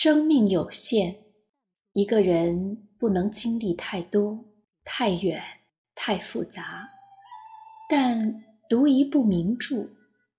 生命有限，一个人不能经历太多、太远、太复杂，但读一部名著，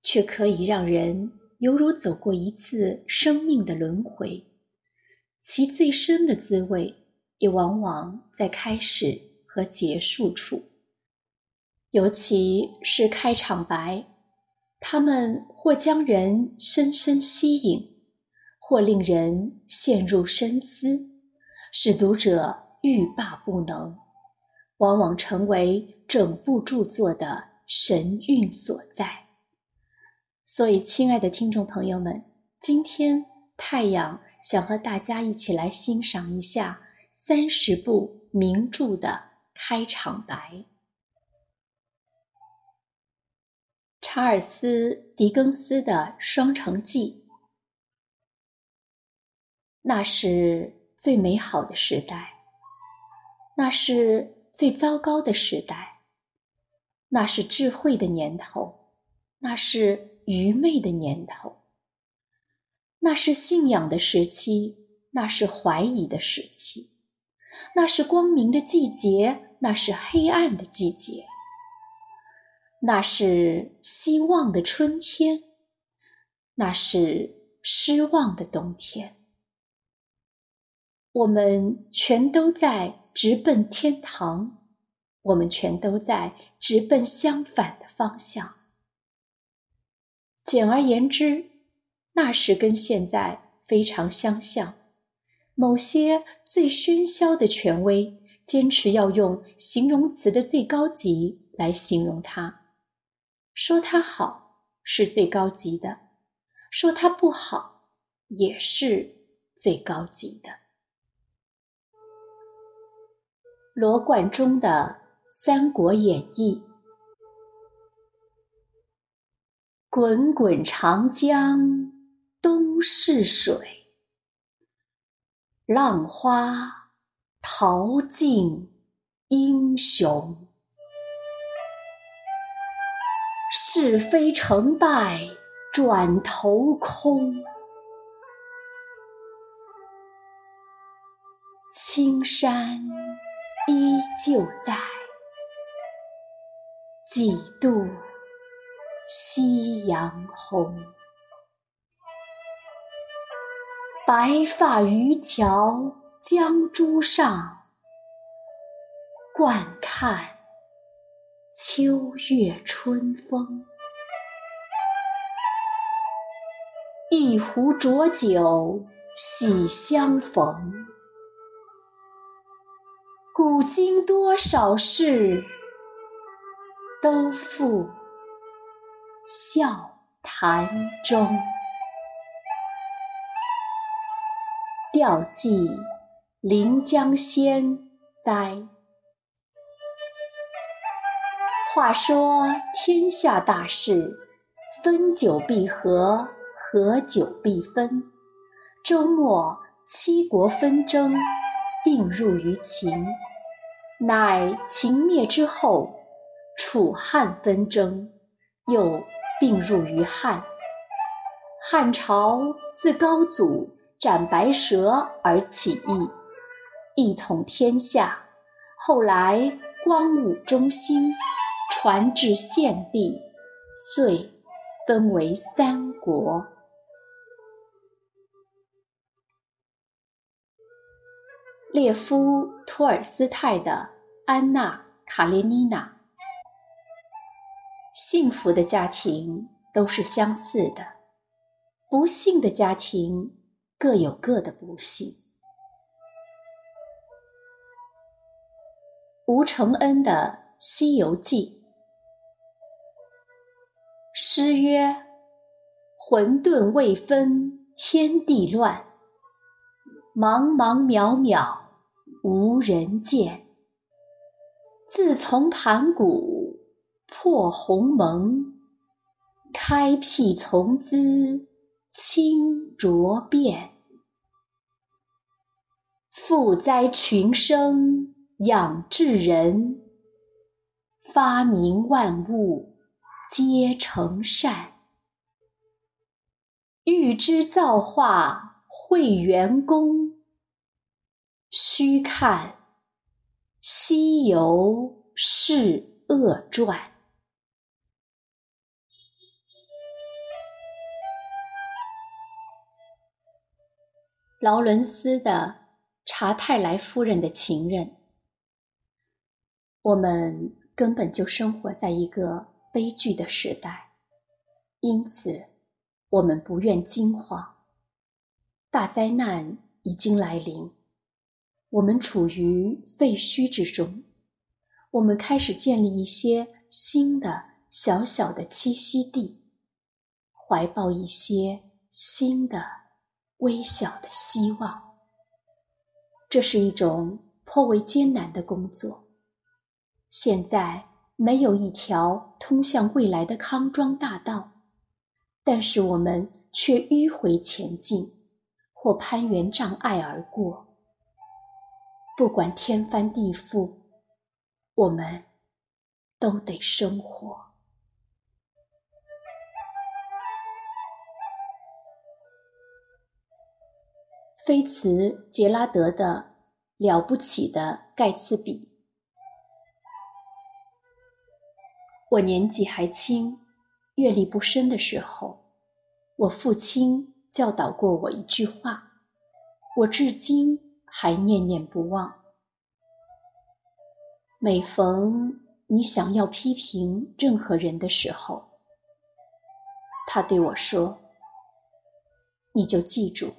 却可以让人犹如走过一次生命的轮回，其最深的滋味也往往在开始和结束处，尤其是开场白，他们或将人深深吸引，或令人陷入深思，使读者欲罢不能，往往成为整部著作的神韵所在。所以，亲爱的听众朋友们，今天太阳想和大家一起来欣赏一下30部名著的开场白。查尔斯·狄更斯的《双城记》，那是最美好的时代，那是最糟糕的时代，那是智慧的年头，那是愚昧的年头，那是信仰的时期，那是怀疑的时期，那是光明的季节，那是黑暗的季节，那是希望的春天，那是失望的冬天。我们全都在直奔天堂，我们全都在直奔相反的方向。简而言之，那时跟现在非常相像，某些最喧嚣的权威坚持要用形容词的最高级来形容它。说它好是最高级的，说它不好也是最高级的。罗贯中的《三国演义》，滚滚长江东逝水，浪花淘尽英雄。是非成败转头空，青山依旧在，几度夕阳红。白发渔樵江渚上，惯看秋月春风。一壶浊酒喜相逢，古今多少事，都付笑谈中。调寄《临江仙》哉。话说天下大事，分久必合，合久必分，周末七国纷争，并入于秦，乃秦灭之后，楚汉纷争，又并入于汉。汉朝自高祖斩白蛇而起义，一统天下，后来光武中兴，传至献帝，遂分为三国。列夫·托尔斯泰的《安娜·卡列尼娜》，幸福的家庭都是相似的，不幸的家庭各有各的不幸。吴承恩的《西游记》，诗曰：混沌未分天地乱，茫茫渺渺无人见。自从盘古破鸿蒙，开辟从兹清浊变。复栽群生养至人，发明万物皆成善。欲知造化会元宫，须看西游释厄传。劳伦斯的查泰莱夫人的情人。我们根本就生活在一个悲剧的时代，因此我们不愿惊慌。大灾难已经来临，我们处于废墟之中，我们开始建立一些新的小小的栖息地，怀抱一些新的微小的希望。这是一种颇为艰难的工作。现在没有一条通向未来的康庄大道，但是我们却迂回前进，或攀援障碍而过。不管天翻地覆，我们都得生活。菲茨杰拉德的《了不起的盖茨比》。我年纪还轻，阅历不深的时候，我父亲教导过我一句话，我至今还念念不忘。每逢你想要批评任何人的时候，他对我说，你就记住，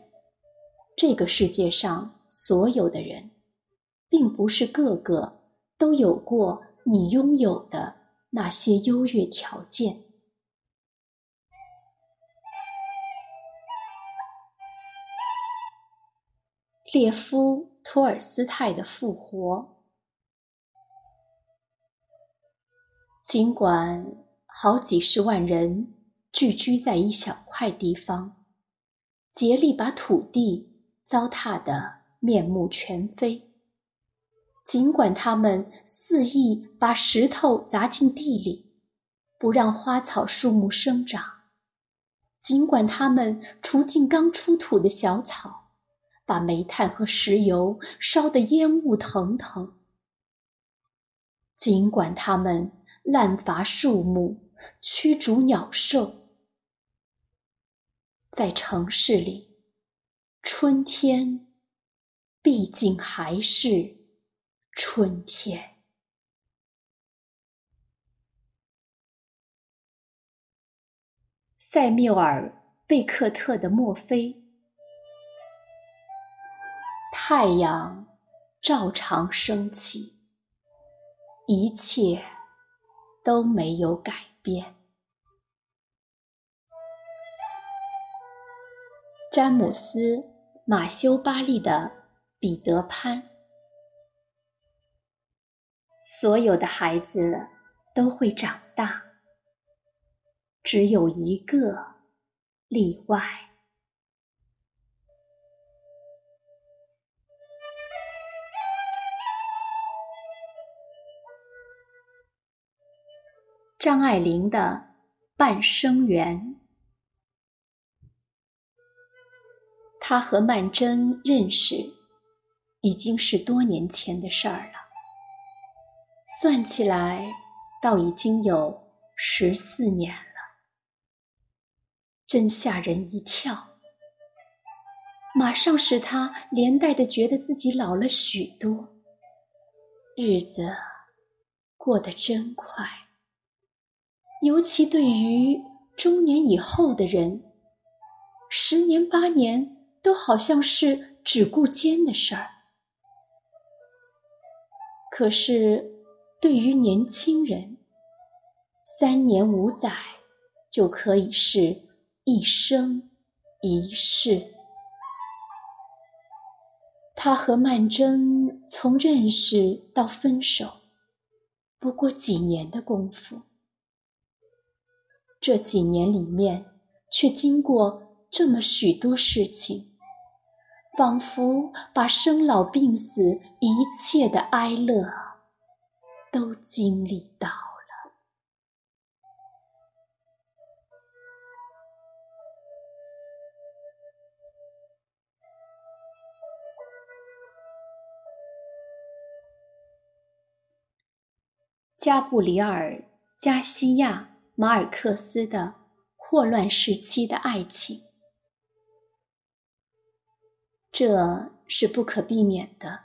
这个世界上所有的人，并不是个个都有过你拥有的那些优越条件。列夫·托尔斯泰的《复活》。尽管好几十万人聚居在一小块地方，竭力把土地糟蹋得面目全非，尽管他们肆意把石头砸进地里，不让花草树木生长，尽管他们除尽刚出土的小草，把煤炭和石油烧得烟雾腾腾，尽管他们滥伐树木，驱逐鸟兽。在城市里，春天毕竟还是春天。塞缪尔·贝克特的《墨菲》。太阳照常升起，一切都没有改变。詹姆斯·马修·巴利的《彼得潘》。所有的孩子都会长大，只有一个例外。张爱玲的《半生缘》。她和曼桢认识已经是多年前的事儿了，算起来倒已经有14年了，真吓人一跳，马上使她连带的觉得自己老了许多。日子过得真快，尤其对于中年以后的人，10年8年都好像是只顾间的事儿。可是对于年轻人，3年5载就可以是一生一世。他和曼桢从认识到分手，不过几年的功夫。这几年里面，却经过这么许多事情，仿佛把生老病死一切的哀乐都经历到了。加布里尔、加西亚、马尔克斯的霍乱时期的爱情。这是不可避免的，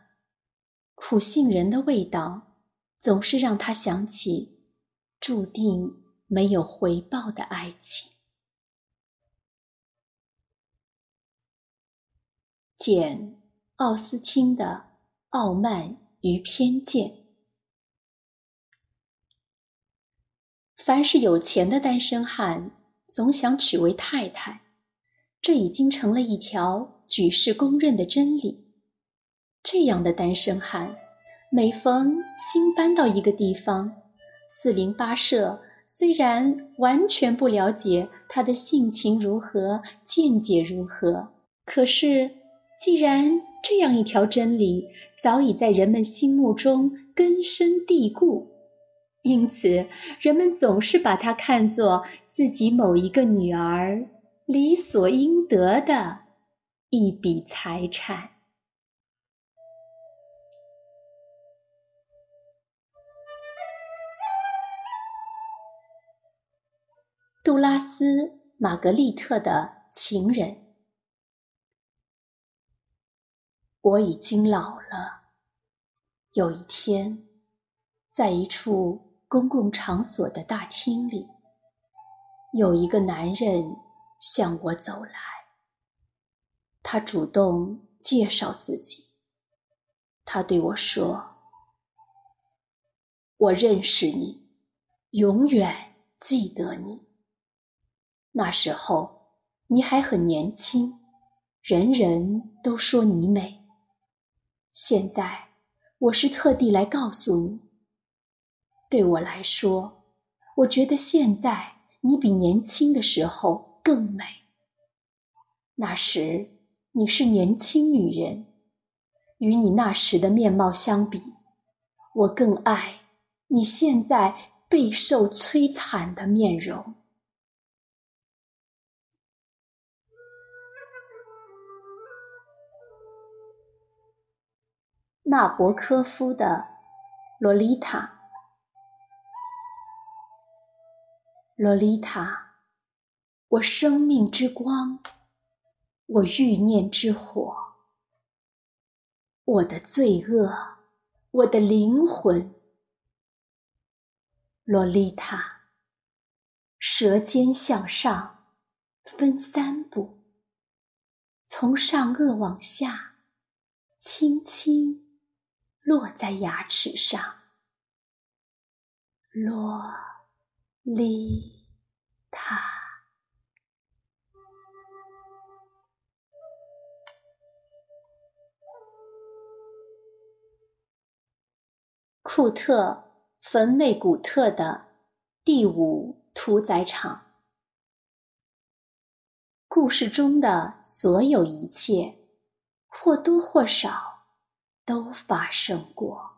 苦杏仁的味道总是让他想起注定没有回报的爱情。简·奥斯汀的《傲慢与偏见》。凡是有钱的单身汉总想娶为太太，这已经成了一条举世公认的真理。这样的单身汉每逢新搬到一个地方，408社虽然完全不了解他的性情如何，见解如何，可是既然这样一条真理早已在人们心目中根深蒂固，因此人们总是把它看作自己某一个女儿理所应得的一笔财产。杜拉斯·玛格丽特的情人。我已经老了，有一天，在一处公共场所的大厅里，有一个男人向我走来，他主动介绍自己，他对我说：“我认识你，永远记得你。那时候你还很年轻，人人都说你美。现在我是特地来告诉你，对我来说，我觉得现在你比年轻的时候更美。那时你是年轻女人，与你那时的面貌相比，我更爱你现在备受摧残的面容。”纳博科夫的《洛丽塔》。洛丽塔，我生命之光，我欲念之火，我的罪恶，我的灵魂。洛丽塔，舌尖向上，分三步，从上颚往下，轻轻落在牙齿上。洛丽塔。库特·冯内古特的《第5屠宰场》。故事中的所有一切，或多或少都发生过。